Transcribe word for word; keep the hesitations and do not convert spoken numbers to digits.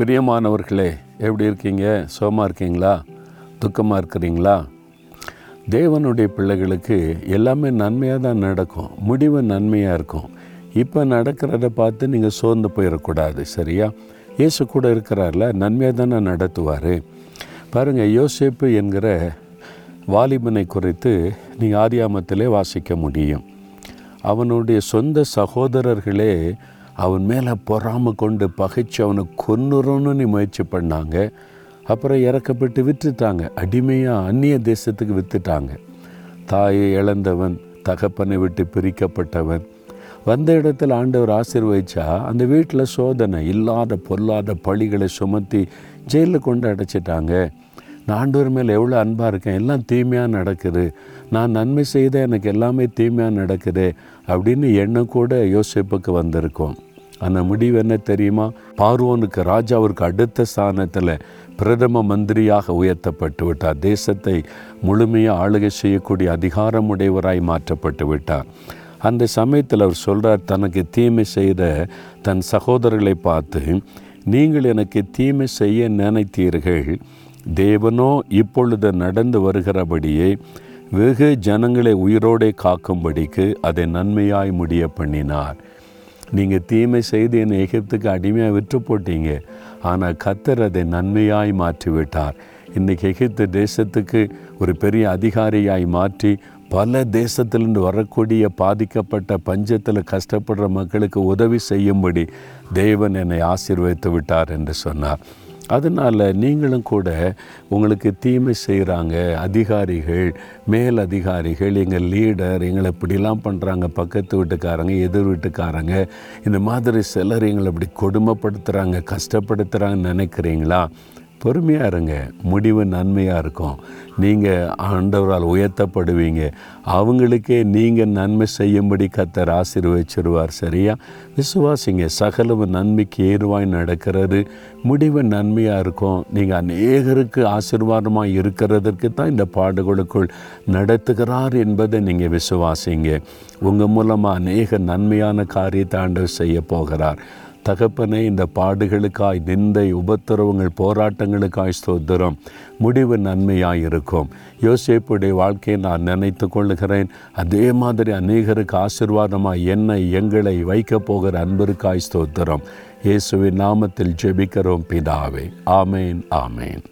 பிரியமானவர்களே, எப்படி இருக்கீங்க? சோகமாக இருக்கீங்களா? துக்கமாக இருக்கிறீங்களா? தேவனுடைய பிள்ளைகளுக்கு எல்லாமே நன்மையாக தான் நடக்கும், முடிவு நன்மையாக இருக்கும். இப்போ நடக்கிறத பார்த்து நீங்கள் சோர்ந்து போயிடக்கூடாது, சரியா? இயேசு கூட இருக்கிறார்ல, நன்மையாக தானே நடத்துவார். பாருங்கள், யோசேப்பு என்கிற வாலிபனை குறித்து நீங்கள் ஆதியாமத்திலே வாசிக்க முடியும். அவனுடைய சொந்த சகோதரர்களே அவன் மேலே பொறாமை கொண்டு பகைச்சு அவனை கொன்னுறோன்னு முயற்சி பண்ணாங்க. அப்புறம் இறக்கப்பட்டு விற்றுட்டாங்க, அடிமையாக அந்நிய தேசத்துக்கு விற்றுட்டாங்க. தாயை இழந்தவன், தகப்பனை விட்டு பிரிக்கப்பட்டவன், வந்த இடத்துல ஆண்டவர் ஆசீர்வதிச்சா அந்த வீட்டில் சோதனை, இல்லாத பொல்லாத பழிகளை சுமத்தி ஜெயிலில் கொண்டு அடைச்சிட்டாங்க. நான் ஆண்டவர் மேலே எவ்வளோ அன்பாக இருக்கேன், எல்லாம் தீமையாக நடக்குது, நான் நன்மை செய்த எனக்கு எல்லாமே தீமையாக நடக்குது அப்படின்னு எண்ணம் கூட யோசிப்புக்கு வந்திருக்கோம். அந்த முடிவு என்ன தெரியுமா? பார்வோனுக்கு ராஜாவிற்கு அடுத்த ஸ்தானத்தில் பிரதம மந்திரியாக உயர்த்தப்பட்டு விட்டார். தேசத்தை முழுமையாக ஆளுகை செய்யக்கூடிய அதிகாரமுடையவராய் மாற்றப்பட்டு விட்டார். அந்த சமயத்தில் அவர் சொல்கிறார், தனக்கு தீமை செய்த தன் சகோதரர்களை பார்த்து, நீங்கள் எனக்கு தீமை செய்ய நினைத்தீர்கள், தேவனோ இப்பொழுது நடந்து வருகிறபடியே வெகு ஜனங்களை உயிரோடே காக்கும்படிக்கு அதை நன்மையாய் முடிய பண்ணினார். நீங்கள் தீமை செய்து என்னை எகிப்துக்கு அடிமையாக விற்று போட்டீங்க, ஆனால் கர்த்தர் அதை நன்மையாய் மாற்றிவிட்டார். இன்றைக்கி எகிப்து தேசத்துக்கு ஒரு பெரிய அதிகாரியாய் மாற்றி பல தேசத்திலிருந்து வரக்கூடிய பாதிக்கப்பட்ட பஞ்சத்தில் கஷ்டப்படுற மக்களுக்கு உதவி செய்யும்படி தேவன் என்னை ஆசீர்வதித்து விட்டார் என்று சொன்னார். அதனால் நீங்களும் கூட உங்களுக்கு தீமை செய்கிறாங்க அதிகாரிகள், மேல் அதிகாரிகள், எங்கள் லீடர் எங்களை இப்படிலாம் பண்ணுறாங்க, பக்கத்து வீட்டுக்காரங்க, எதிர் வீட்டுக்காரங்க, இந்த மாதிரி சிலர் எங்களை இப்படி கொடுமைப்படுத்துகிறாங்க, கஷ்டப்படுத்துகிறாங்கன்னு நினைக்கிறீங்களா? பொறுமையாக இருங்க, முடிவு நன்மையாக இருக்கும். நீங்கள் ஆண்டவரால் உயர்த்தப்படுவீங்க. அவங்களுக்கே நீங்கள் நன்மை செய்யும்படி கர்த்தர் ஆசீர்வதிச்சிருவார், சரியா? விசுவாசிங்க, சகலவு நன்மைக்கு ஏதுவாய் நடக்கிறது, முடிவு நன்மையாக இருக்கும். நீங்கள் அநேகருக்கு ஆசீர்வாதமாக இருக்கிறதற்கு தான் இந்த பாடுகளுக்குள் நடத்துகிறார் என்பதை நீங்கள் விசுவாசிங்க. உங்கள் மூலமாக அநேக நன்மையான காரியத்தை ஆண்டவர் செய்ய போகிறார். தகப்பனே, இந்த பாடுகளுக்காய், நிந்தை, உபத்திரவங்கள், போராட்டங்களுக்காய் ஸ்தோத்திரம். முடிவு நன்மையாக இருக்கும். யோசேப்புடைய வாழ்க்கையை நான் நினைத்து கொள்கிறேன். அதே மாதிரி அநேகருக்கு ஆசீர்வாதமாக என்னை எங்களை வைக்கப் போகிற அன்பருக்காய் ஸ்தோத்திரம். இயேசுவின் நாமத்தில் ஜெபிக்கிறோம் பிதாவே. ஆமேன், ஆமேன்.